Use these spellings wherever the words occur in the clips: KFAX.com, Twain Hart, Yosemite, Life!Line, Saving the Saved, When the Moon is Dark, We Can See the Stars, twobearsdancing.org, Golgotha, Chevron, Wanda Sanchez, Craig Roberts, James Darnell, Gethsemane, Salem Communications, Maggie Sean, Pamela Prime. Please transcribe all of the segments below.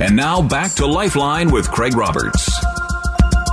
And now back to Lifeline with Craig Roberts.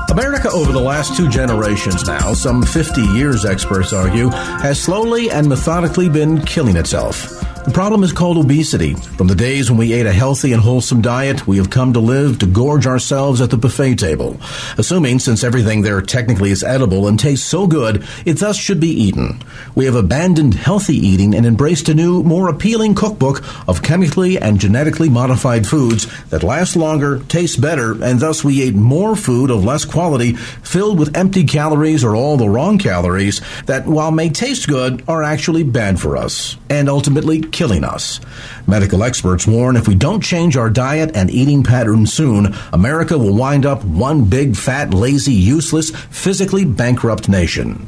America over the last two generations now, some 50 years experts argue, has slowly and methodically been killing itself. The problem is called obesity. From the days when we ate a healthy and wholesome diet, we have come to live to gorge ourselves at the buffet table, assuming since everything there technically is edible and tastes so good, it thus should be eaten. We have abandoned healthy eating and embraced a new, more appealing cookbook of chemically and genetically modified foods that last longer, taste better, and thus we eat more food of less quality, filled with empty calories or all the wrong calories that, while may taste good, are actually bad for us, and ultimately killing us. Medical experts warn if we don't change our diet and eating pattern soon, America will wind up one big, fat, lazy, useless, physically bankrupt nation.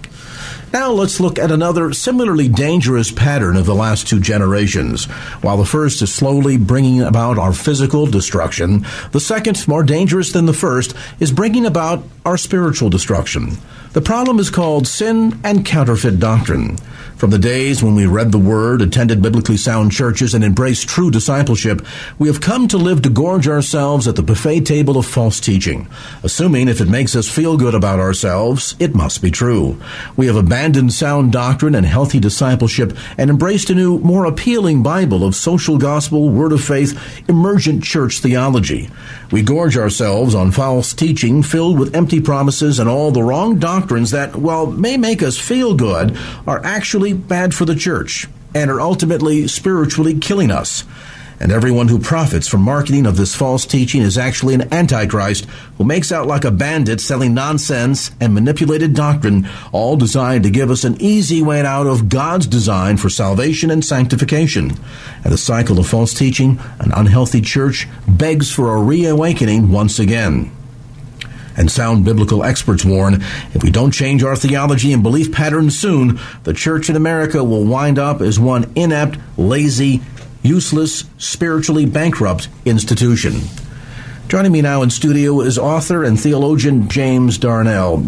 Now let's look at another similarly dangerous pattern of the last two generations. While the first is slowly bringing about our physical destruction, the second, more dangerous than the first, is bringing about our spiritual destruction. The problem is called sin and counterfeit doctrine. From the days when we read the Word, attended biblically sound churches, and embraced true discipleship, we have come to live to gorge ourselves at the buffet table of false teaching, assuming if it makes us feel good about ourselves, it must be true. We have abandoned sound doctrine and healthy discipleship and embraced a new, more appealing Bible of social gospel, word of faith, emergent church theology. We gorge ourselves on false teaching filled with empty promises and all the wrong doctrines that, while may make us feel good, are actually bad for the church and are ultimately spiritually killing us. And everyone who profits from marketing of this false teaching is actually an antichrist who makes out like a bandit selling nonsense and manipulated doctrine, all designed to give us an easy way out of God's design for salvation and sanctification. And the cycle of false teaching, an unhealthy church, begs for a reawakening once again. And sound biblical experts warn, if we don't change our theology and belief patterns soon, the church in America will wind up as one inept, lazy, useless, spiritually bankrupt institution. Joining me now in studio is author and theologian James Darnell.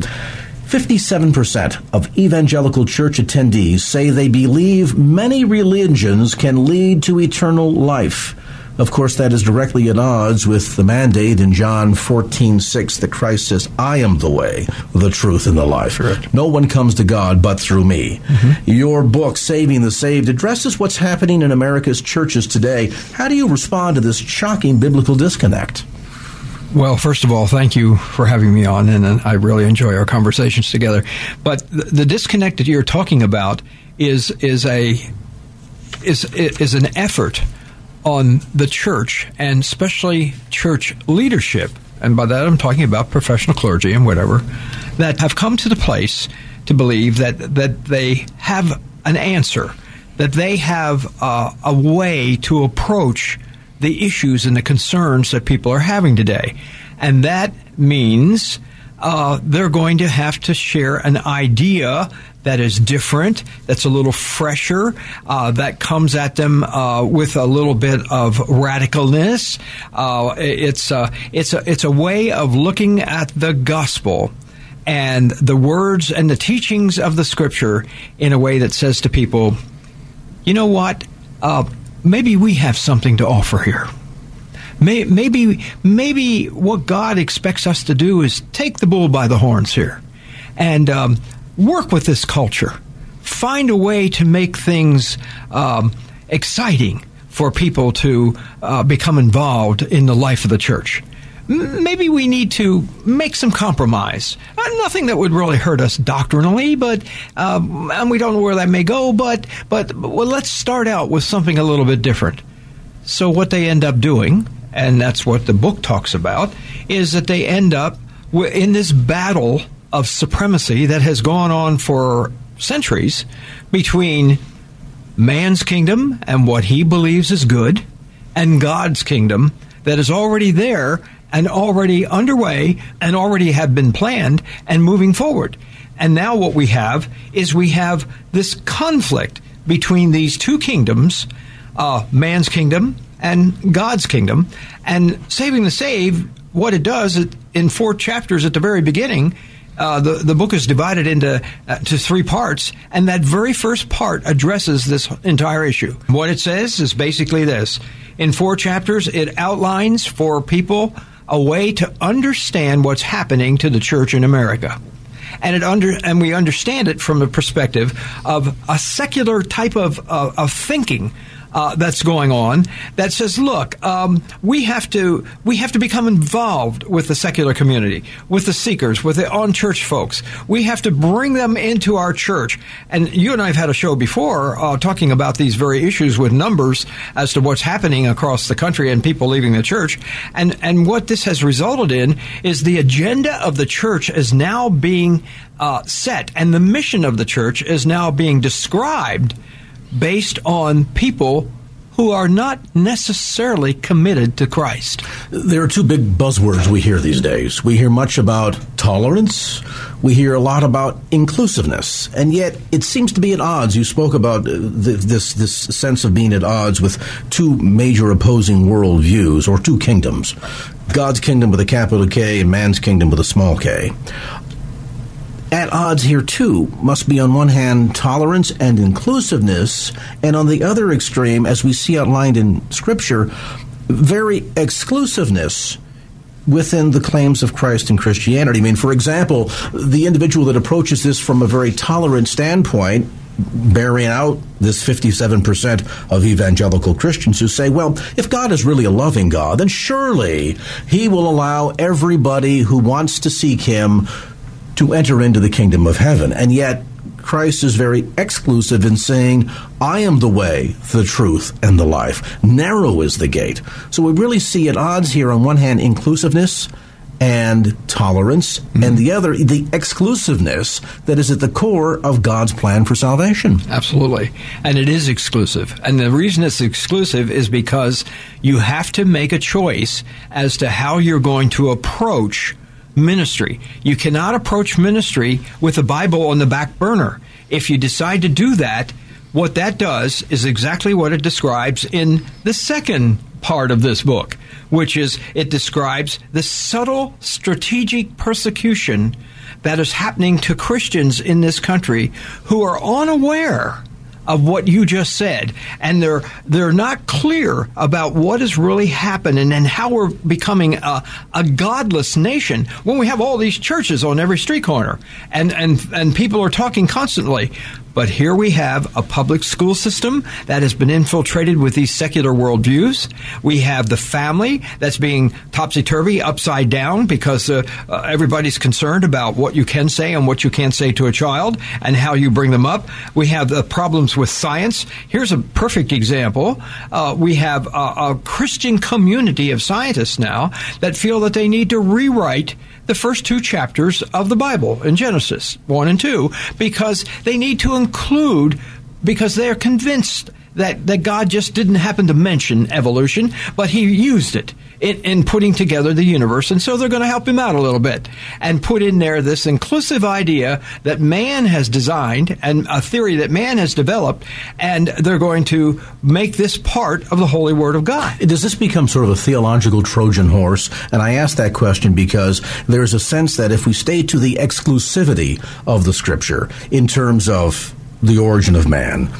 57% of evangelical church attendees say they believe many religions can lead to eternal life. Of course, that is directly at odds with the mandate in John 14:6 that Christ says, I am the way, the truth, and the life. Correct. No one comes to God but through me. Mm-hmm. Your book, Saving the Saved, addresses what's happening in America's churches today. How do you respond to this shocking biblical disconnect? Well, first of all, thank you for having me on, and I really enjoy our conversations together. But the disconnect that you're talking about is an effort on the church, and especially church leadership, and by that I'm talking about professional clergy and whatever, that have come to the place to believe that they have an answer, that they have a way to approach the issues and the concerns that people are having today. And that means they're going to have to share an idea that is different, that's a little fresher, that comes at them with a little bit of radicalness. It's a way of looking at the gospel and the words and the teachings of the Scripture in a way that says to people, you know what, maybe we have something to offer here. Maybe what God expects us to do is take the bull by the horns here and work with this culture. Find a way to make things exciting for people to become involved in the life of the church. Maybe we need to make some compromise. Nothing that would really hurt us doctrinally, but and we don't know where that may go, but well, let's start out with something a little bit different. So what they end up doing, and that's what the book talks about, is that they end up in this battle of supremacy that has gone on for centuries between man's kingdom and what he believes is good, and God's kingdom that is already there and already underway and already have been planned and moving forward. And now what we have is we have this conflict between these two kingdoms, man's kingdom and God's kingdom. And Saving the Saved, what it does in 4 chapters at the very beginning, the book is divided into to 3 parts, and that very first part addresses this entire issue. What it says is basically this. In 4 chapters, it outlines for people a way to understand what's happening to the church in America. And we understand it from the perspective of a secular type of thinking that's going on that says, look, we have to become involved with the secular community, with the seekers, with the unchurched folks. We have to bring them into our church. And you and I have had a show before talking about these very issues with numbers as to what's happening across the country and people leaving the church. And what this has resulted in is the agenda of the church is now being set, and the mission of the church is now being described based on people who are not necessarily committed to Christ. There are 2 big buzzwords we hear these days. We hear much about tolerance. We hear a lot about inclusiveness. And yet it seems to be at odds. You spoke about this sense of being at odds with 2 major opposing worldviews, or 2 kingdoms, God's kingdom with a capital K and man's kingdom with a small k. At odds here, too, must be on one hand tolerance and inclusiveness, and on the other extreme, as we see outlined in Scripture, very exclusiveness within the claims of Christ and Christianity. I mean, for example, the individual that approaches this from a very tolerant standpoint, bearing out this 57% of evangelical Christians who say, well, if God is really a loving God, then surely He will allow everybody who wants to seek Him to enter into the kingdom of heaven. And yet, Christ is very exclusive in saying, I am the way, the truth, and the life. Narrow is the gate. So we really see at odds here, on one hand, inclusiveness and tolerance, and the other, the exclusiveness that is at the core of God's plan for salvation. Absolutely. And it is exclusive. And the reason it's exclusive is because you have to make a choice as to how you're going to approach ministry. You cannot approach ministry with the Bible on the back burner. If you decide to do that, what that does is exactly what it describes in the second part of this book, which is it describes the subtle strategic persecution that is happening to Christians in this country who are unaware of what you just said, and they're not clear about what is really happening and how we're becoming a godless nation when we have all these churches on every street corner, and people are talking constantly. But here we have a public school system that has been infiltrated with these secular worldviews. We have the family that's being topsy-turvy, upside down, because everybody's concerned about what you can say and what you can't say to a child and how you bring them up. We have the problems with science. Here's a perfect example. We have a Christian community of scientists now that feel that they need to rewrite the first 2 chapters of the Bible in Genesis 1 and 2, because they need to include, because they are convinced that God just didn't happen to mention evolution, but He used it in putting together the universe. And so they're going to help Him out a little bit and put in there this inclusive idea that man has designed and a theory that man has developed, and they're going to make this part of the Holy Word of God. Does this become sort of a theological Trojan horse? And I ask that question because there's a sense that if we stay to the exclusivity of the Scripture in terms of the origin of man,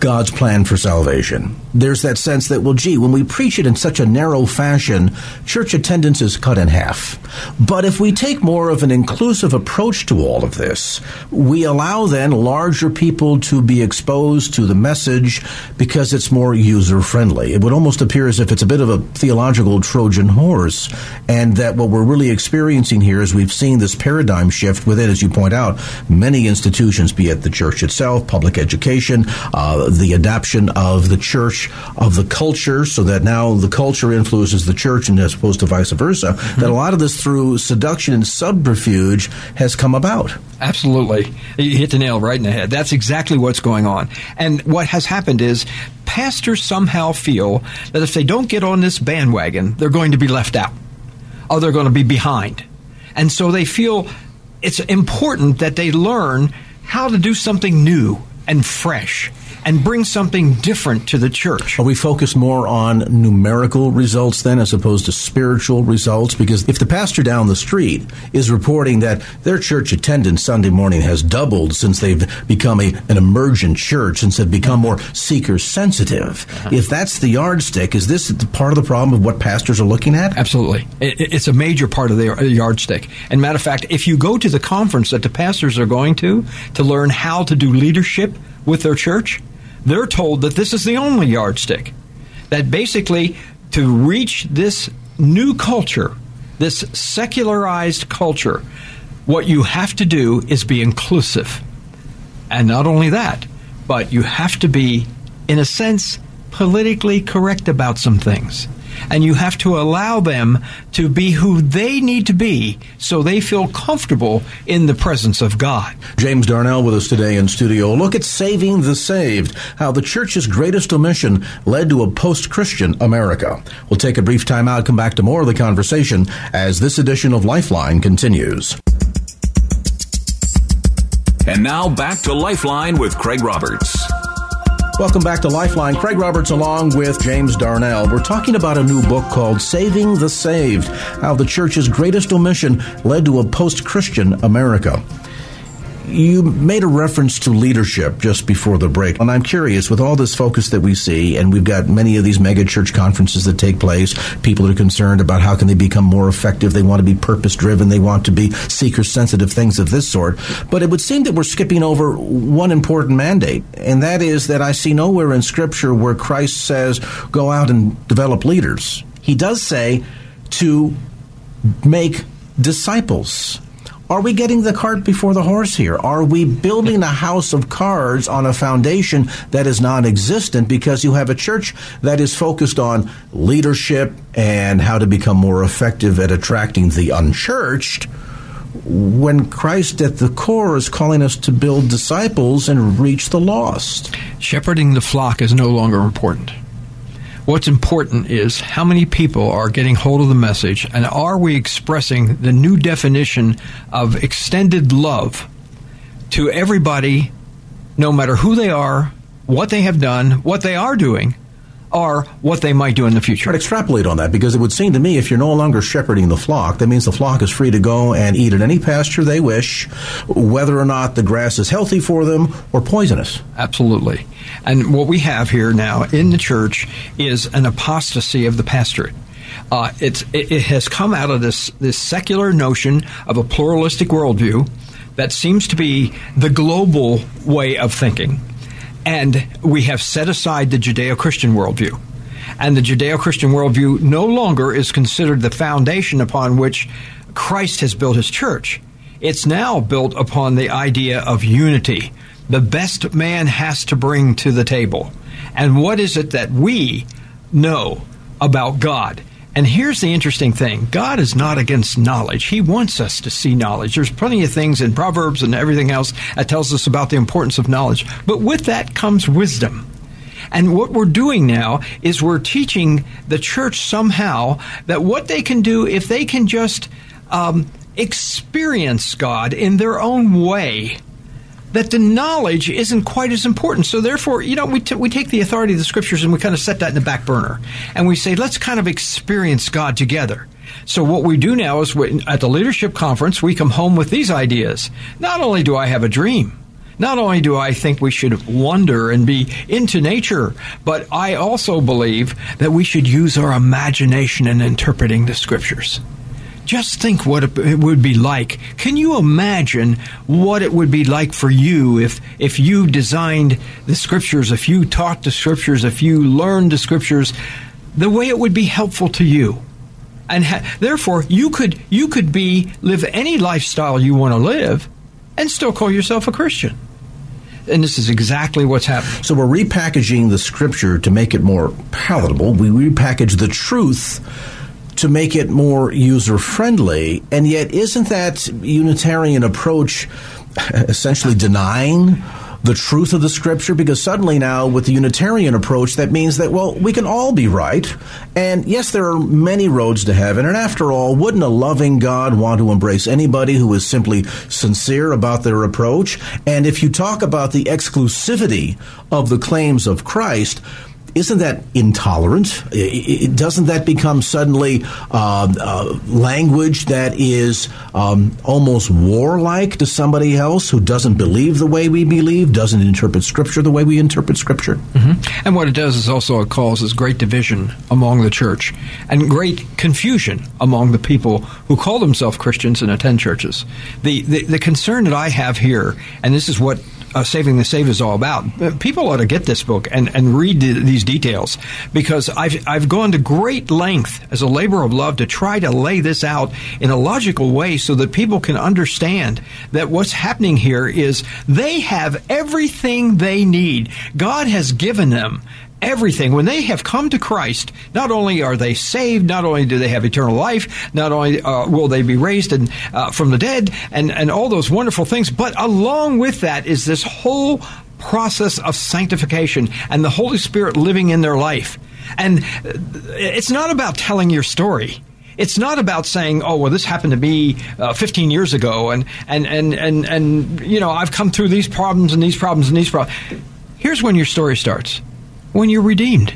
God's plan for salvation, there's that sense that, well, gee, when we preach it in such a narrow fashion, church attendance is cut in half. But if we take more of an inclusive approach to all of this, we allow then larger people to be exposed to the message because it's more user-friendly. It would almost appear as if it's a bit of a theological Trojan horse, and that what we're really experiencing here is we've seen this paradigm shift within, as you point out, many institutions, be it the church itself, public education, the adoption of the church of the culture, so that now the culture influences the church and as opposed to vice versa, mm-hmm. that a lot of this through seduction and subterfuge has come about. Absolutely. You hit the nail right in the head. That's exactly what's going on. And what has happened is pastors somehow feel that if they don't get on this bandwagon, they're going to be left out or they're going to be behind. And so they feel it's important that they learn how to do something new and fresh and bring something different to the church. Are we focused more on numerical results then as opposed to spiritual results? Because if the pastor down the street is reporting that their church attendance Sunday morning has doubled since they've become an emergent church, since they've become more seeker-sensitive, uh-huh. if that's the yardstick, is this part of the problem of what pastors are looking at? Absolutely. It's a major part of the yardstick. And matter of fact, if you go to the conference that the pastors are going to learn how to do leadership with their church, they're told that this is the only yardstick, that basically to reach this new culture, this secularized culture, what you have to do is be inclusive. And not only that, but you have to be, in a sense, politically correct about some things. And you have to allow them to be who they need to be so they feel comfortable in the presence of God. James Darnell with us today in studio. Look at Saving the Saved, how the church's greatest omission led to a post-Christian America. We'll take a brief time out, come back to more of the conversation as this edition of Lifeline continues. And now back to Lifeline with Craig Roberts. Welcome back to Lifeline. Craig Roberts along with James Darnell. We're talking about a new book called Saving the Saved, how the church's greatest omission led to a post-Christian America. You made a reference to leadership just before the break, and I'm curious, with all this focus that we see, and we've got many of these mega church conferences that take place, people are concerned about how can they become more effective, they want to be purpose-driven, they want to be seeker-sensitive, things of this sort, but it would seem that we're skipping over one important mandate, and that is that I see nowhere in Scripture where Christ says, go out and develop leaders. He does say to make disciples. Are we getting the cart before the horse here? Are we building a house of cards on a foundation that is non-existent because you have a church that is focused on leadership and how to become more effective at attracting the unchurched, when Christ at the core is calling us to build disciples and reach the lost? Shepherding the flock is no longer important. What's important is how many people are getting hold of the message, and are we expressing the new definition of extended love to everybody, no matter who they are, what they have done, what they are doing, or what they might do in the future. I'd extrapolate on that, because it would seem to me if you're no longer shepherding the flock, that means the flock is free to go and eat at any pasture they wish, whether or not the grass is healthy for them or poisonous. Absolutely. And what we have here now in the church is an apostasy of the pastorate. It has come out of this secular notion of a pluralistic worldview that seems to be the global way of thinking. And we have set aside the Judeo-Christian worldview. And the Judeo-Christian worldview no longer is considered the foundation upon which Christ has built his church. It's now built upon the idea of unity. The best man has to bring to the table. And what is it that we know about God? And here's the interesting thing. God is not against knowledge. He wants us to see knowledge. There's plenty of things in Proverbs and everything else that tells us about the importance of knowledge. But with that comes wisdom. And what we're doing now is we're teaching the church somehow that what they can do if they can just experience God in their own way, that the knowledge isn't quite as important. So therefore, we take the authority of the Scriptures and we kind of set that in the back burner. And we say, let's kind of experience God together. So what we do now is at the leadership conference, we come home with these ideas. Not only do I have a dream, not only do I think we should wander and be into nature, but I also believe that we should use our imagination in interpreting the Scriptures. Just think what it would be like. Can you imagine what it would be like for you if you designed the Scriptures, if you taught the Scriptures, if you learned the Scriptures, the way it would be helpful to you? And therefore, you could live any lifestyle you want to live and still call yourself a Christian. and this is exactly what's happening. So we're repackaging the scripture to make it more palatable. We repackage the truth to make it more user-friendly. And yet, isn't that Unitarian approach essentially denying the truth of the scripture? Because suddenly now with the Unitarian approach, that means that, well, we can all be right. And yes, there are many roads to heaven. And after all, wouldn't a loving God want to embrace anybody who is simply sincere about their approach? And if you talk about the exclusivity of the claims of Christ, isn't that intolerant? Doesn't that become suddenly language that is almost warlike to somebody else who doesn't believe the way we believe, doesn't interpret Scripture the way we interpret Scripture? Mm-hmm. And what it does is also it causes great division among the church and great confusion among the people who call themselves Christians and attend churches. The concern that I have here, and this is what Saving the Saved is all about. People ought to get this book and read these details, because I've gone to great length as a labor of love to try to lay this out in a logical way so that people can understand that what's happening here is they have everything they need. God has given them everything. When they have come to Christ, not only are they saved, not only do they have eternal life, not only will they be raised from the dead and all those wonderful things, but along with that is this whole process of sanctification and the Holy Spirit living in their life. And it's not about telling your story. It's not about saying, oh, well, this happened to me 15 years ago, and you know, I've come through these problems and these problems and these problems. Here's when your story starts. When you're redeemed.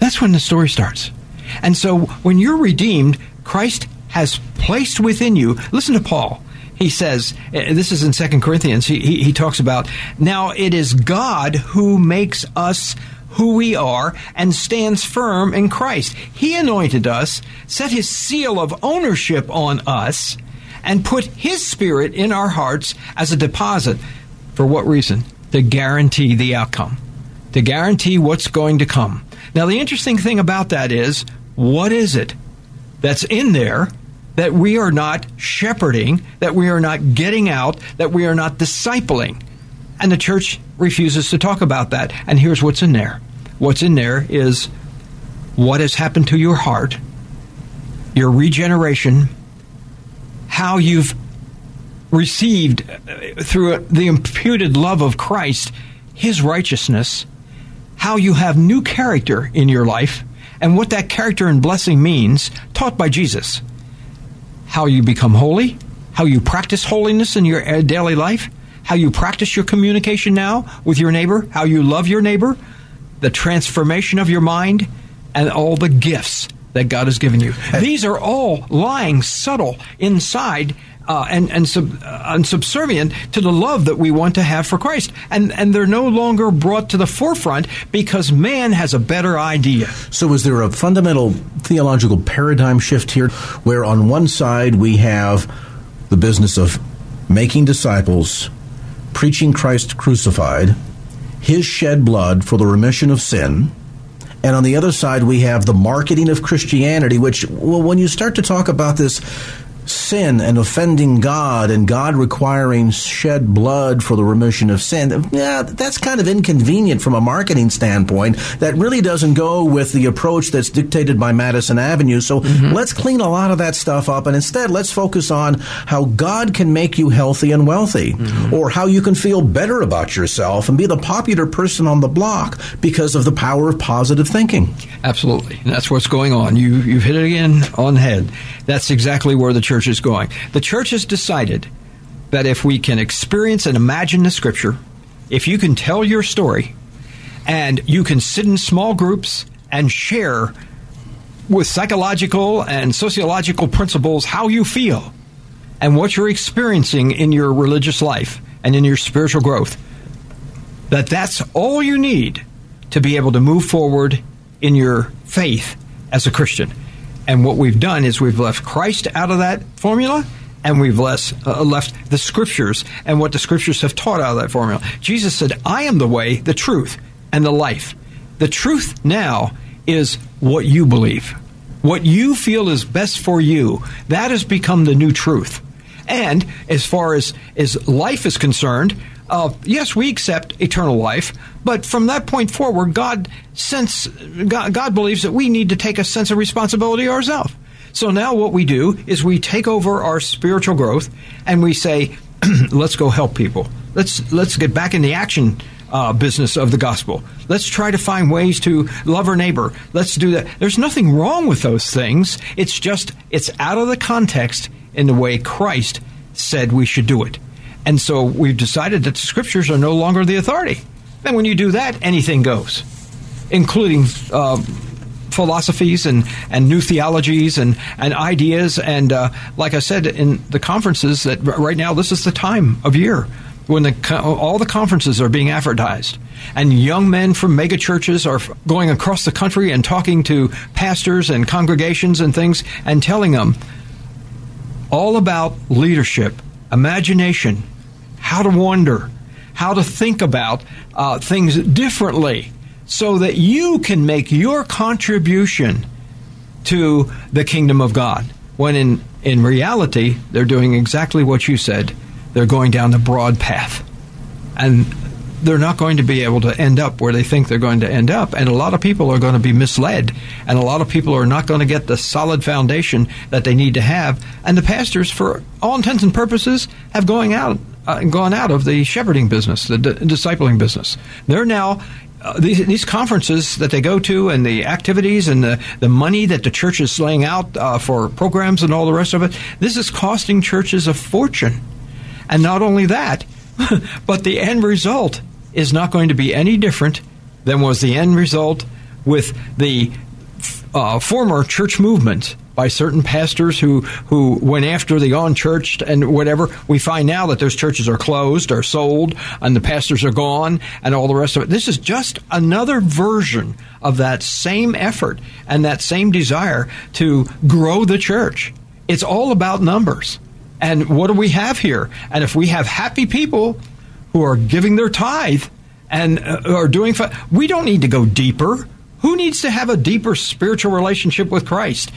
That's when the story starts. And so when you're redeemed, Christ has placed within you. Listen to Paul. He says, this is in 2 Corinthians, he talks about, now it is God who makes us who we are and stands firm in Christ. He anointed us, set his seal of ownership on us, and put his spirit in our hearts as a deposit. For what reason? To guarantee the outcome. To guarantee what's going to come. Now, the interesting thing about that is, what is it that's in there that we are not shepherding, that we are not getting out, that we are not discipling? And the church refuses to talk about that. And here's what's in there. What's in there is what has happened to your heart, your regeneration, how you've received through the imputed love of Christ, his righteousness, how you have new character in your life, and what that character and blessing means, taught by Jesus. How you become holy, how you practice holiness in your daily life, how you practice your communication now with your neighbor, how you love your neighbor, the transformation of your mind, and all the gifts that God has given you. These are all lying, subtle, inside and subservient to the love that we want to have for Christ. And they're no longer brought to the forefront because man has a better idea. So is there a fundamental theological paradigm shift here where on one side we have the business of making disciples, preaching Christ crucified, his shed blood for the remission of sin, and on the other side we have the marketing of Christianity, which, well, when you start to talk about this sin and offending God and God requiring shed blood for the remission of sin, yeah, that's kind of inconvenient from a marketing standpoint. That really doesn't go with the approach that's dictated by Madison Avenue. So let's clean a lot of that stuff up, and instead let's focus on how God can make you healthy and wealthy, or how you can feel better about yourself and be the popular person on the block because of the power of positive thinking. Absolutely. And that's what's going on. You've hit it again on the head. That's exactly where the church is going. The church has decided that if we can experience and imagine the scripture, if you can tell your story, and you can sit in small groups and share with psychological and sociological principles how you feel and what you're experiencing in your religious life and in your spiritual growth, that that's all you need to be able to move forward in your faith as a Christian. And what we've done is we've left Christ out of that formula, and we've left the Scriptures and what the Scriptures have taught out of that formula. Jesus said, I am the way, the truth, and the life. The truth now is what you believe, what you feel is best for you. That has become the new truth. And as far as life is concerned, yes, we accept eternal life, but from that point forward, God believes that we need to take a sense of responsibility ourselves. So now what we do is we take over our spiritual growth and we say, let's go help people. Let's get back in the action business of the gospel. Let's try to find ways to love our neighbor. Let's do that. There's nothing wrong with those things. It's just, it's out of the context in the way Christ said we should do it. And so we've decided that the scriptures are no longer the authority. And when you do that, anything goes, including philosophies and new theologies and ideas. And like I said in the conferences, that right now this is the time of year when all the conferences are being advertised. And young men from mega churches are going across the country and talking to pastors and congregations and things and telling them all about leadership, imagination, how to wonder, how to think about things differently so that you can make your contribution to the kingdom of God. When in reality, they're doing exactly what you said. They're going down the broad path. And they're not going to be able to end up where they think they're going to end up. And a lot of people are going to be misled. And a lot of people are not going to get the solid foundation that they need to have. And the pastors, for all intents and purposes, have gone out of the shepherding business, the discipling business. They're now... These conferences that they go to and the activities and the money that the church is laying out for programs and all the rest of it, this is costing churches a fortune. And not only that, but the end result is not going to be any different than was the end result with the former church movement by certain pastors who went after the unchurched and whatever. We find now that those churches are closed or sold and the pastors are gone and all the rest of it. This is just another version of that same effort and that same desire to grow the church. It's all about numbers. And what do we have here? And if we have happy people who are giving their tithe and are doing fun, we don't need to go deeper. Who needs to have a deeper spiritual relationship with Christ?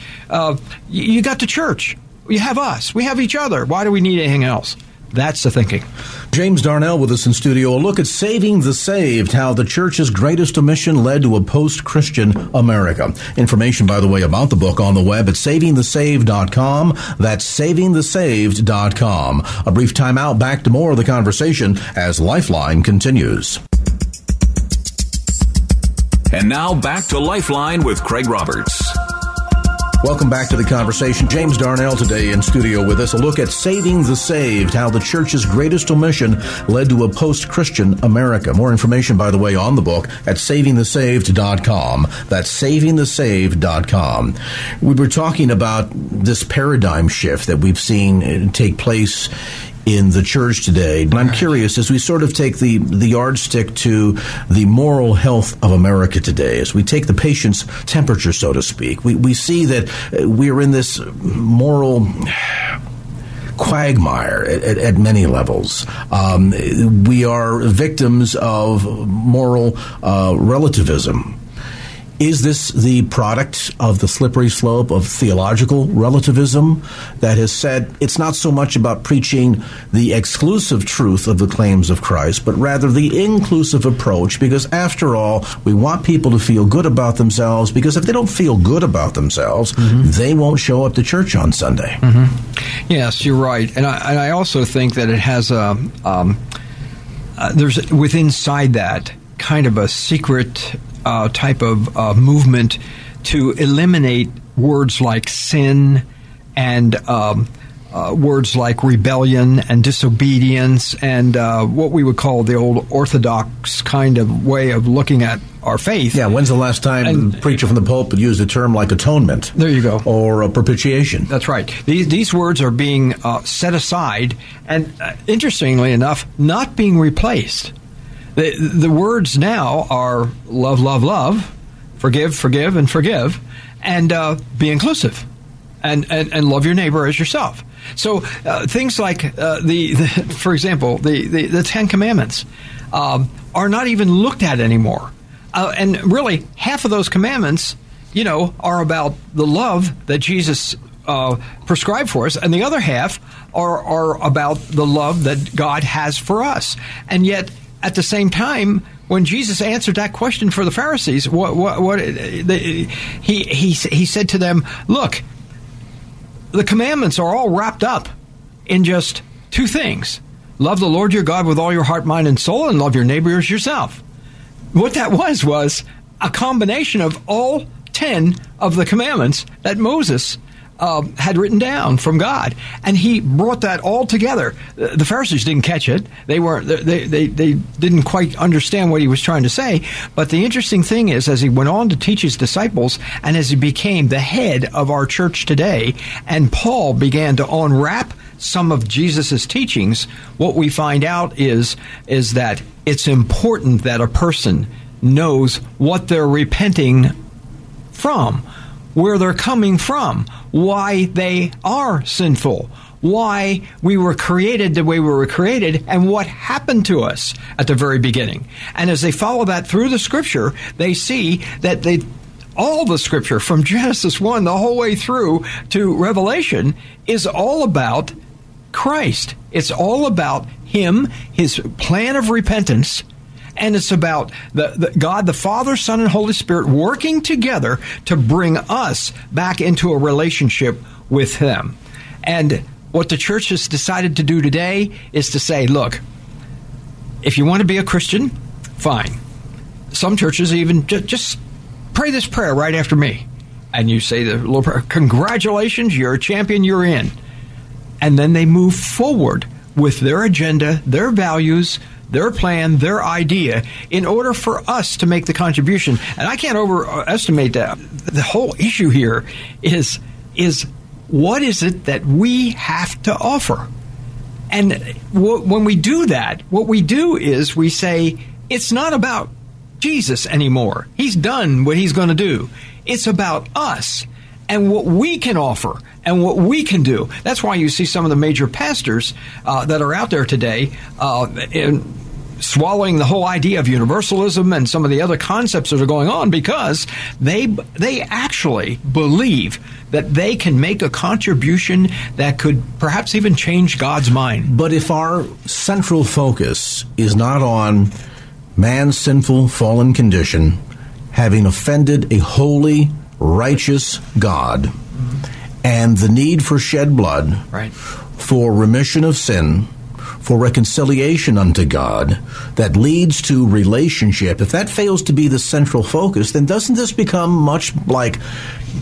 You got the church. You have us. We have each other. Why do we need anything else? That's the thinking. James Darnell with us in studio. A look at Saving the Saved, how the church's greatest omission led to a post-Christian America. Information, by the way, about the book on the web at savingthesaved.com. That's savingthesaved.com. A brief time out. Back to more of the conversation as Lifeline continues. And now back to Lifeline with Craig Roberts. Welcome back to the conversation. James Darnell today in studio with us. A look at Saving the Saved, how the church's greatest omission led to a post-Christian America. More information, by the way, on the book at savingthesaved.com. That's savingthesaved.com. We were talking about this paradigm shift that we've seen take place in the church today. And I'm curious, as we sort of take the yardstick to the moral health of America today, as we take the patient's temperature, so to speak, we see that we are in this moral quagmire at many levels. We are victims of moral relativism. Is this the product of the slippery slope of theological relativism that has said it's not so much about preaching the exclusive truth of the claims of Christ, but rather the inclusive approach? Because after all, we want people to feel good about themselves, because if they don't feel good about themselves, they won't show up to church on Sunday. Yes, you're right. And I also think that it has there's within inside that kind of a secret type of movement to eliminate words like sin and words like rebellion and disobedience and what we would call the old orthodox kind of way of looking at our faith. Yeah, when's the last time a preacher from the pulpit used a term like atonement? There you go. Or a propitiation. That's right. These words are being set aside and, interestingly enough, not being replaced. The words now are love, love, love, forgive, forgive, and forgive, and be inclusive, and love your neighbor as yourself. So things like for example, the Ten Commandments are not even looked at anymore, and really half of those commandments, are about the love that Jesus prescribed for us, and the other half are about the love that God has for us. And yet, at the same time, when Jesus answered that question for the Pharisees, he said to them, "Look, the commandments are all wrapped up in just two things: love the Lord your God with all your heart, mind, and soul, and love your neighbor as yourself." What that was a combination of all 10 of the commandments that Moses had written down from God, and he brought that all together. The Pharisees didn't catch it; they didn't quite understand what he was trying to say. But the interesting thing is, as he went on to teach his disciples, and as he became the head of our church today, and Paul began to unwrap some of Jesus's teachings, what we find out is that it's important that a person knows what they're repenting from, where they're coming from, why they are sinful, why we were created the way we were created, and what happened to us at the very beginning. And as they follow that through the Scripture, they see that all the Scripture, from Genesis 1 the whole way through to Revelation, is all about Christ. It's all about Him, His plan of repentance. And it's about the God, the Father, Son, and Holy Spirit working together to bring us back into a relationship with Him. And what the church has decided to do today is to say, look, if you want to be a Christian, fine. Some churches even just pray this prayer right after me. And you say the little prayer, congratulations, you're a champion, you're in. And then they move forward with their agenda, their values, their plan, their idea, in order for us to make the contribution. And I can't overestimate that. The whole issue here is what is it that we have to offer? And when we do that, what we do is we say, it's not about Jesus anymore. He's done what he's going to do. It's about us and what we can offer and what we can do. That's why you see some of the major pastors that are out there today swallowing the whole idea of universalism and some of the other concepts that are going on, because they actually believe that they can make a contribution that could perhaps even change God's mind. But if our central focus is not on man's sinful, fallen condition, having offended a holy, righteous God, and the need for shed blood, right, for remission of sin, for reconciliation unto God, that leads to relationship, if that fails to be the central focus, then doesn't this become much like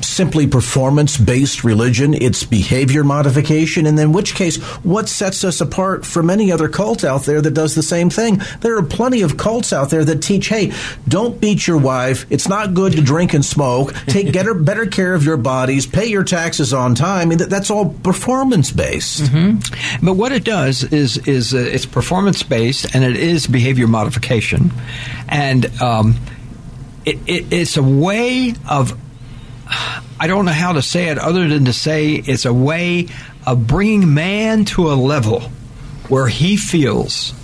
simply performance-based religion? It's behavior modification, and in which case, what sets us apart from any other cult out there that does the same thing? There are plenty of cults out there that teach, hey, don't beat your wife, it's not good to drink and smoke, get better care of your bodies, pay your taxes on time, and that's all performance-based. Mm-hmm. But what it does is it's performance-based, and it is behavior modification. And it's a way of, I don't know how to say it other than to say it's a way of bringing man to a level where he feels,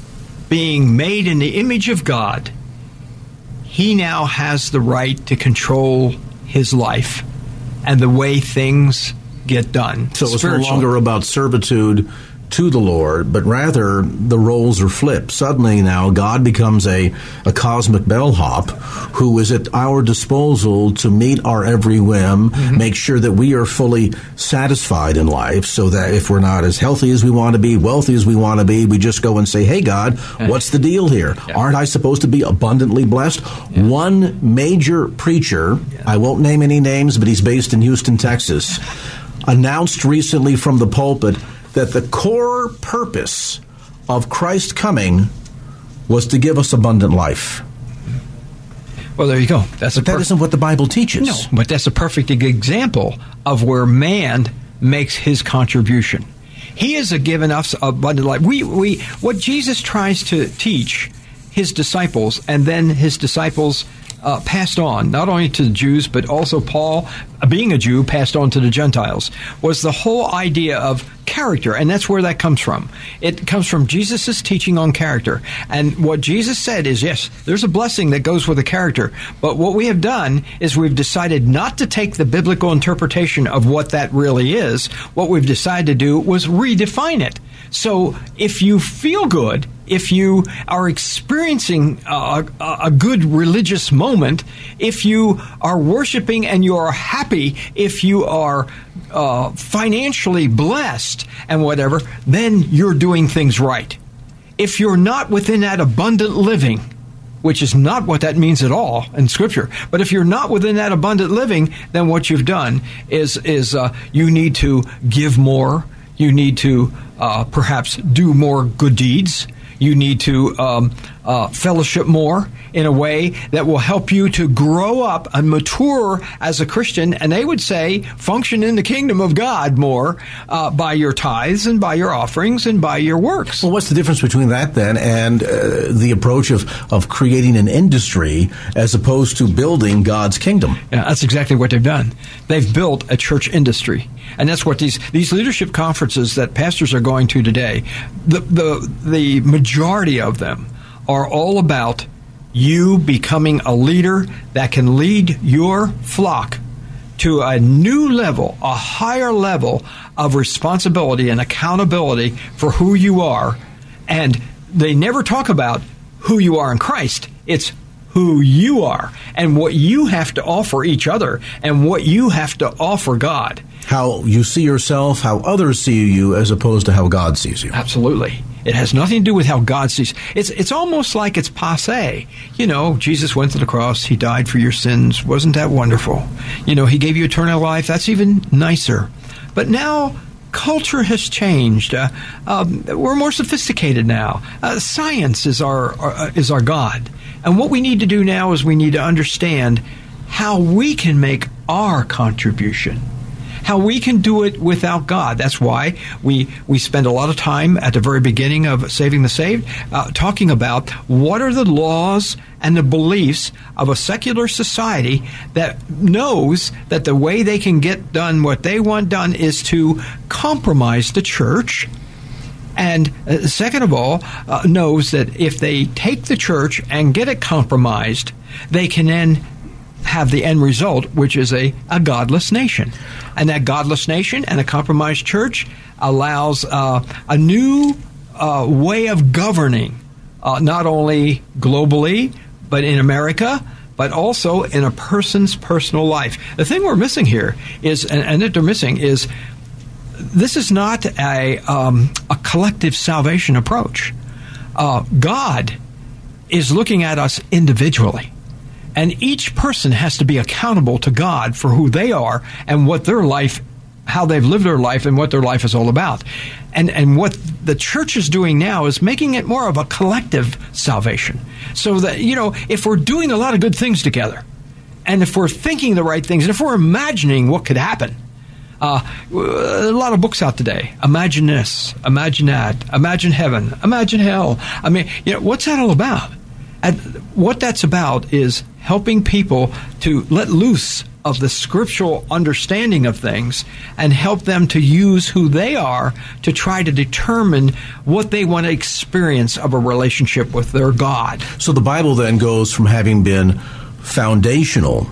being made in the image of God, he now has the right to control his life and the way things get done. So it's no longer about servitude to the Lord, but rather the roles are flipped. Suddenly now God becomes a cosmic bellhop who is at our disposal to meet our every whim, mm-hmm, make sure that we are fully satisfied in life, so that if we're not as healthy as we want to be, wealthy as we want to be, we just go and say, hey, God, what's the deal here? Yeah. Aren't I supposed to be abundantly blessed? Yeah. One major preacher, I won't name any names, but he's based in Houston, Texas, announced recently from the pulpit that the core purpose of Christ's coming was to give us abundant life. Well, there you go. That isn't what the Bible teaches. No, but that's a perfect example of where man makes his contribution. He has given us abundant life. What Jesus tries to teach his disciples, and then his disciples passed on, not only to the Jews, but also Paul, being a Jew, passed on to the Gentiles, was the whole idea of character, and that's where that comes from. It comes from Jesus' teaching on character. And what Jesus said is, yes, there's a blessing that goes with a character, but what we have done is we've decided not to take the biblical interpretation of what that really is. What we've decided to do was redefine it. So if you feel good, if you are experiencing a good religious moment, if you are worshiping and you are happy, if you are financially blessed and whatever, then you're doing things right. If you're not within that abundant living, which is not what that means at all in Scripture, but if you're not within that abundant living, then what you've done is you need to give more. You need to perhaps do more good deeds. You need to fellowship more in a way that will help you to grow up and mature as a Christian. And they would say function in the kingdom of God more by your tithes and by your offerings and by your works. Well, what's the difference between that then and the approach of creating an industry as opposed to building God's kingdom? Yeah, that's exactly what they've done. They've built a church industry. And that's what these leadership conferences that pastors are going to today, the majority of them are all about you becoming a leader that can lead your flock to a new level, a higher level of responsibility and accountability for who you are. And they never talk about who you are in Christ. It's who you are and what you have to offer each other and what you have to offer God. How you see yourself, how others see you, as opposed to how God sees you. Absolutely. It has nothing to do with how God sees. It's almost like it's passé. You know, Jesus went to the cross. He died for your sins. Wasn't that wonderful? You know, he gave you eternal life. That's even nicer. But now culture has changed. We're more sophisticated now. Science is our God. And what we need to do now is we need to understand how we can make our contribution, how we can do it without God. That's why we spend a lot of time at the very beginning of Saving the Saved talking about what are the laws and the beliefs of a secular society that knows that the way they can get done what they want done is to compromise the church. And second of all, knows that if they take the church and get it compromised, they can then have the end result, which is a godless nation. And that godless nation and a compromised church allows a new way of governing, not only globally, but in America, but also in a person's personal life. The thing we're missing here is, and that they're missing, is this is not a collective salvation approach. God is looking at us individually. And each person has to be accountable to God for who they are and what their life, how they've lived their life and what their life is all about. And what the church is doing now is making it more of a collective salvation. So that, you know, if we're doing a lot of good things together, and if we're thinking the right things, and if we're imagining what could happen, a lot of books out today. Imagine this, imagine that, imagine heaven, imagine hell. I mean, you know, what's that all about? And what that's about is helping people to let loose of the scriptural understanding of things and help them to use who they are to try to determine what they want to experience of a relationship with their God. So the Bible then goes from having been foundational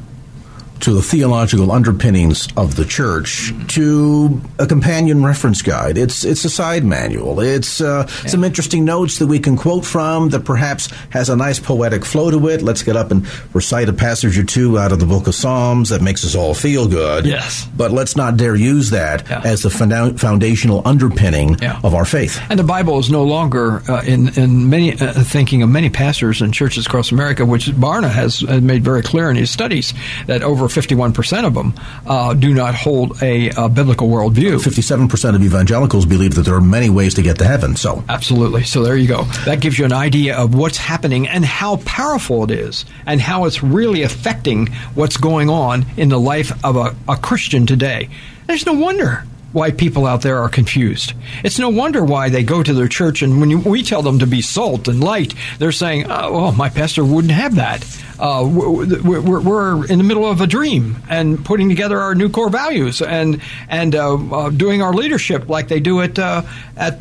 to the theological underpinnings of the church, to a companion reference guide. It's a side manual. It's some interesting notes that we can quote from that perhaps has a nice poetic flow to it. Let's get up and recite a passage or two out of the book of Psalms that makes us all feel good. Yes. But let's not dare use that as the foundational underpinning of our faith. And the Bible is no longer, in many thinking of many pastors and churches across America, which Barna has made very clear in his studies, that over 51% of them do not hold a biblical worldview. 57% of evangelicals believe that there are many ways to get to heaven. So absolutely. So there you go. That gives you an idea of what's happening and how powerful it is and how it's really affecting what's going on in the life of a Christian today. There's no wonder why people out there are confused. It's no wonder why they go to their church, and when we tell them to be salt and light, they're saying, oh, well, my pastor wouldn't have that. We're in the middle of a dream and putting together our new core values and doing our leadership like they do at one of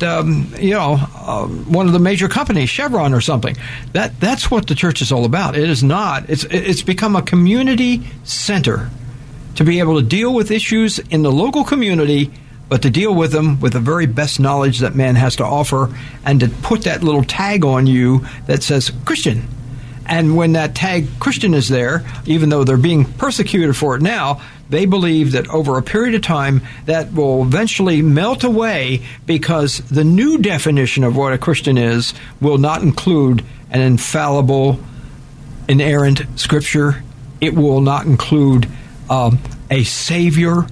the major companies, Chevron or something. That's what the church is all about. It is not. It's become a community center to be able to deal with issues in the local community, but to deal with them with the very best knowledge that man has to offer, and to put that little tag on you that says Christian. And when that tag Christian is there, even though they're being persecuted for it now, they believe that over a period of time that will eventually melt away, because the new definition of what a Christian is will not include an infallible, inerrant scripture. It will not include a Savior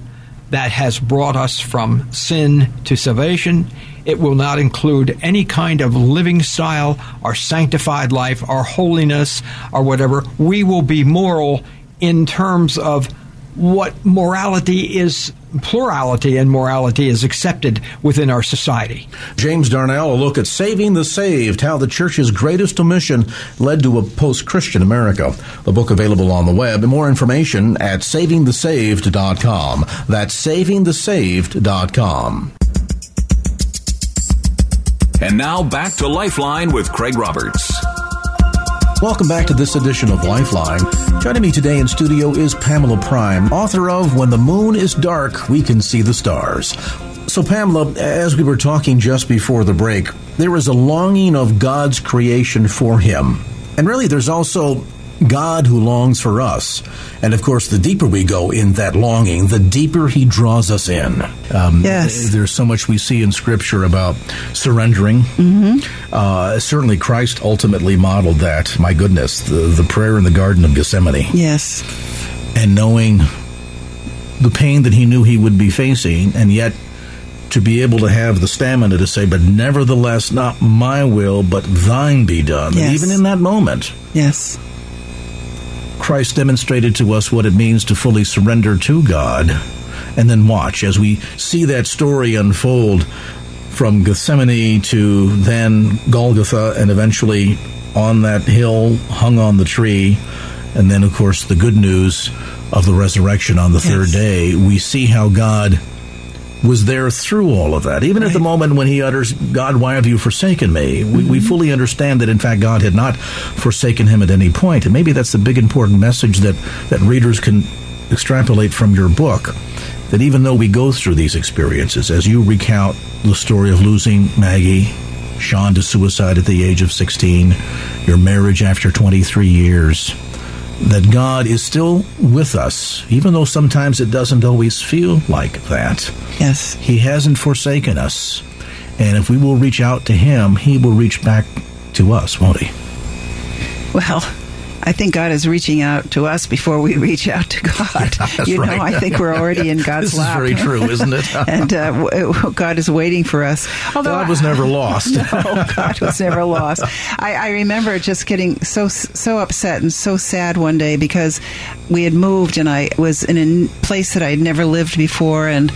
that has brought us from sin to salvation. It will not include any kind of living style, our sanctified life, our holiness, or whatever. We will be moral in terms of what morality is, plurality and morality is accepted within our society. James Darnell, a look at Saving the Saved, how the church's greatest omission led to a post-Christian America. The book available on the web. More information at savingthesaved.com. That's savingthesaved.com. And now back to Lifeline with Craig Roberts. Welcome back to this edition of Lifeline. Joining me today in studio is Pamela Prime, author of When the Moon is Dark, We Can See the Stars. So, Pamela, as we were talking just before the break, there is a longing of God's creation for him. And really, there's also God who longs for us. And, of course, the deeper we go in that longing, the deeper he draws us in. Yes. There's so much we see in Scripture about surrendering. Mm-hmm. Certainly Christ ultimately modeled that. My goodness, the prayer in the Garden of Gethsemane. Yes. And knowing the pain that he knew he would be facing, and yet to be able to have the stamina to say, but nevertheless, not my will, but thine be done. Yes. And even in that moment. Yes. Christ demonstrated to us what it means to fully surrender to God, and then watch as we see that story unfold from Gethsemane to then Golgotha, and eventually on that hill, hung on the tree, and then, of course, the good news of the resurrection on the third day. We see how God was there through all of that. Even at the moment when he utters, God, why have you forsaken me? We fully understand that, in fact, God had not forsaken him at any point. And maybe that's the big important message that readers can extrapolate from your book, that even though we go through these experiences, as you recount the story of losing Maggie Sean to suicide at the age of 16, your marriage after 23 years, that God is still with us, even though sometimes it doesn't always feel like that. Yes. He hasn't forsaken us. And if we will reach out to him, he will reach back to us, won't he? Well, I think God is reaching out to us before we reach out to God. Yeah, you know, right. I think we're already in God's lap. This is very true, isn't it? And God is waiting for us. Although God was never lost. No, God was never lost. I remember just getting so upset and so sad one day, because we had moved and I was in a place that I had never lived before, and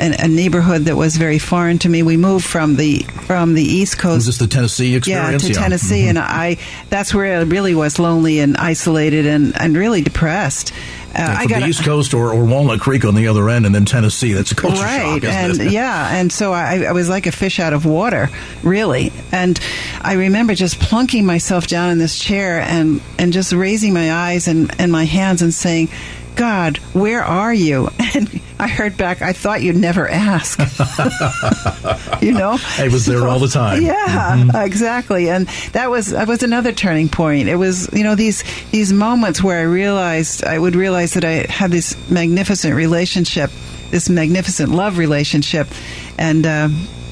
a neighborhood that was very foreign to me. We moved from the East Coast. Was this the Tennessee experience? Yeah, to Tennessee, mm-hmm. And that's where I really was lonely and isolated and really depressed. From the East Coast or Walnut Creek on the other end, and then Tennessee. That's a culture shock, isn't it? Yeah, and so I was like a fish out of water, really. And I remember just plunking myself down in this chair and just raising my eyes and my hands and saying, God, where are you? And I heard back, I thought you'd never ask. You know? I was there all the time. Yeah, mm-hmm. Exactly. And that was another turning point. It was, you know, these moments where I would realize that I had this magnificent relationship, this magnificent love relationship. And,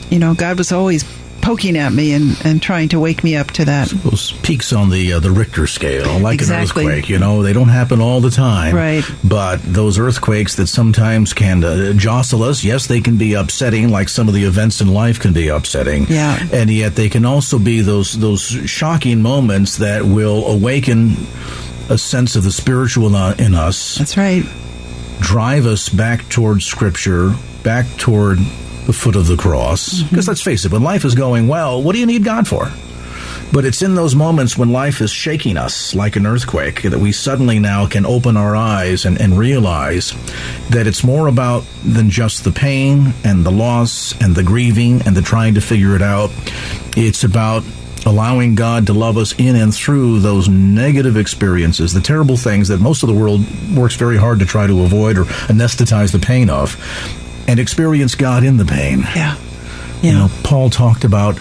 you know, God was always poking at me and trying to wake me up to that. Those peaks on the Richter scale, like an earthquake, you know, they don't happen all the time. Right. But those earthquakes that sometimes can jostle us, yes, they can be upsetting, like some of the events in life can be upsetting. Yeah. And yet they can also be those shocking moments that will awaken a sense of the spiritual in us. That's right. drive us back toward Scripture, back toward the foot of the cross. Because let's face it, when life is going well, what do you need God for? But it's in those moments when life is shaking us like an earthquake that we suddenly now can open our eyes and realize that it's more about than just the pain and the loss and the grieving and the trying to figure it out. It's about allowing God to love us in and through those negative experiences, the terrible things that most of the world works very hard to try to avoid or anesthetize the pain of, and experience God in the pain. Yeah. You know, Paul talked about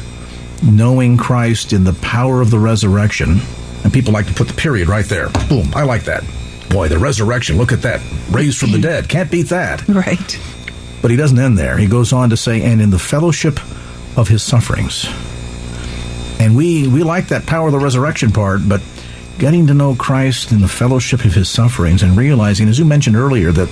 knowing Christ in the power of the resurrection. And people like to put the period right there. Boom. I like that. Boy, the resurrection. Look at that. Raised from the dead. Can't beat that. Right. But he doesn't end there. He goes on to say, and in the fellowship of his sufferings. And we like that power of the resurrection part, but getting to know Christ in the fellowship of his sufferings and realizing, as you mentioned earlier, that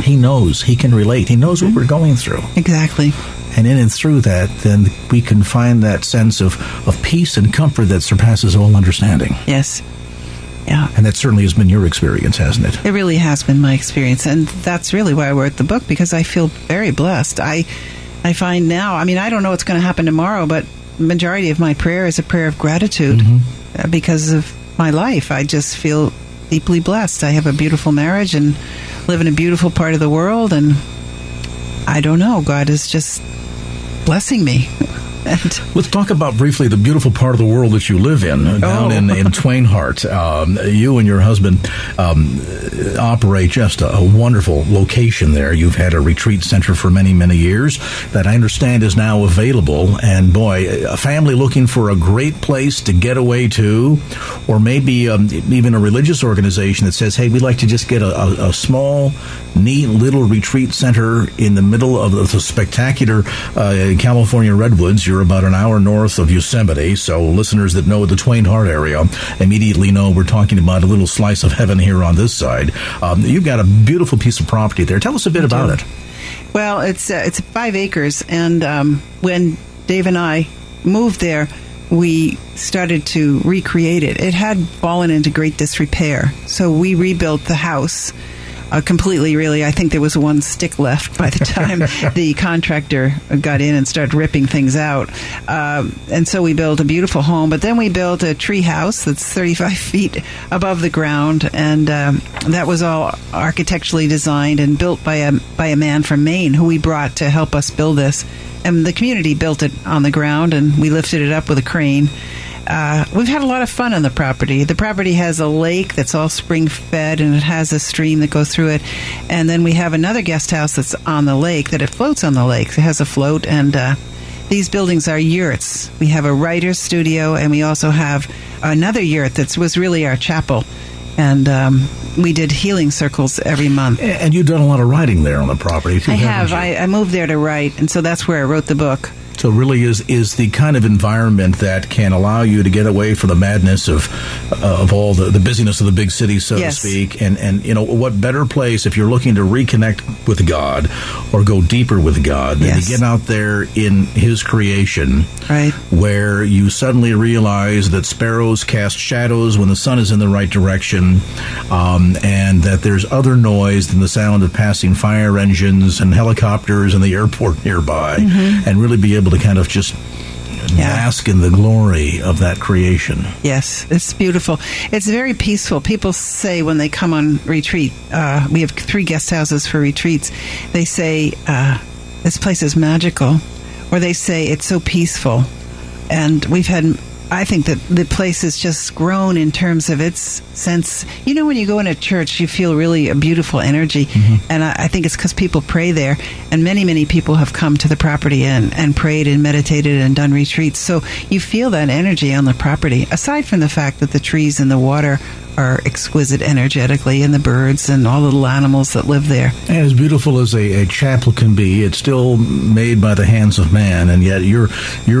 he knows, he can relate, he knows what we're going through. Exactly. And in and through that, then we can find that sense of peace and comfort that surpasses all understanding. Yes. Yeah. And that certainly has been your experience, hasn't it? It really has been my experience. And that's really why I wrote the book, because I feel very blessed. I find now, I mean, I don't know what's going to happen tomorrow, but the majority of my prayer is a prayer of gratitude because of my life. I just feel deeply blessed. I have a beautiful marriage and live in a beautiful part of the world. And I don't know, God is just blessing me. And let's talk about briefly the beautiful part of the world that you live in, down in Twain Hart. You and your husband operate just a wonderful location there. You've had a retreat center for many, many years that I understand is now available. And boy, a family looking for a great place to get away to, or maybe even a religious organization that says, hey, we'd like to just get a small, neat little retreat center in the middle of the spectacular California redwoods. You're about an hour north of Yosemite, so listeners that know the Twain Hart area immediately know we're talking about a little slice of heaven here on this side. You've got a beautiful piece of property there. Tell us a bit about it. Well, it's 5 acres, and when Dave and I moved there, we started to recreate it. It had fallen into great disrepair, so we rebuilt the house completely, really. I think there was one stick left by the time the contractor got in and started ripping things out. And so we built a beautiful home. But then we built a tree house that's 35 feet above the ground. And that was all architecturally designed and built by a man from Maine who we brought to help us build this. And the community built it on the ground, and we lifted it up with a crane. We've had a lot of fun on the property. The property has a lake that's all spring-fed, and it has a stream that goes through it. And then we have another guest house that's on the lake, that it floats on the lake. It has a float, and these buildings are yurts. We have a writer's studio, and we also have another yurt that was really our chapel. And we did healing circles every month. And you've done a lot of writing there on the property, too. I have. I moved there to write, and so that's where I wrote the book. So really is the kind of environment that can allow you to get away from the madness of all the busyness of the big city, so to speak. And you know, what better place if you're looking to reconnect with God or go deeper with God than to get out there in his creation, where you suddenly realize that sparrows cast shadows when the sun is in the right direction, and that there's other noise than the sound of passing fire engines and helicopters and the airport nearby, and really be able to kind of just bask in the glory of that creation. Yes, it's beautiful. It's very peaceful. People say when they come on retreat, we have 3 guest houses for retreats, they say, this place is magical, or they say it's so peaceful. And we've had, I think that the place has just grown in terms of its sense. You know, when you go in a church, you feel really a beautiful energy. And I think it's because people pray there. And many, many people have come to the property and prayed and meditated and done retreats. So you feel that energy on the property, aside from the fact that the trees and the water are exquisite energetically, and the birds and all the little animals that live there. And as beautiful as a chapel can be, it's still made by the hands of man, and yet you're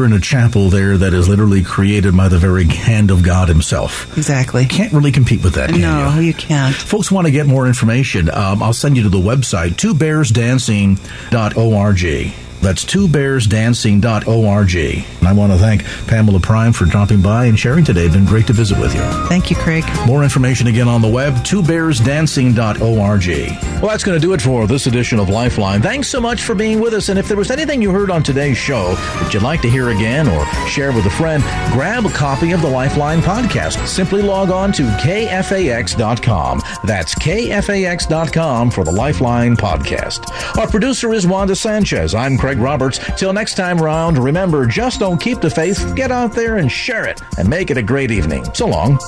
in a chapel there that is literally created by the very hand of God himself. Exactly. You can't really compete with that, can you? No, you can't. Folks want to get more information, I'll send you to the website, twobearsdancing.org. That's twobearsdancing.org. And I want to thank Pamela Prime for dropping by and sharing today. It's been great to visit with you. Thank you, Craig. More information again on the web, twobearsdancing.org. Well, that's going to do it for this edition of Lifeline. Thanks so much for being with us. And if there was anything you heard on today's show that you'd like to hear again or share with a friend, grab a copy of the Lifeline podcast. Simply log on to KFAX.com. That's KFAX.com for the Lifeline podcast. Our producer is Wanda Sanchez. I'm Craig Roberts. Till next time round, remember, just don't keep the faith. Get out there and share it and make it a great evening. So long.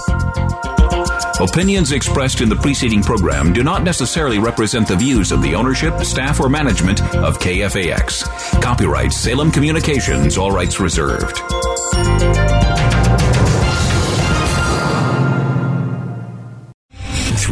Opinions expressed in the preceding program do not necessarily represent the views of the ownership, staff, or management of KFAX. Copyright Salem Communications, all rights reserved.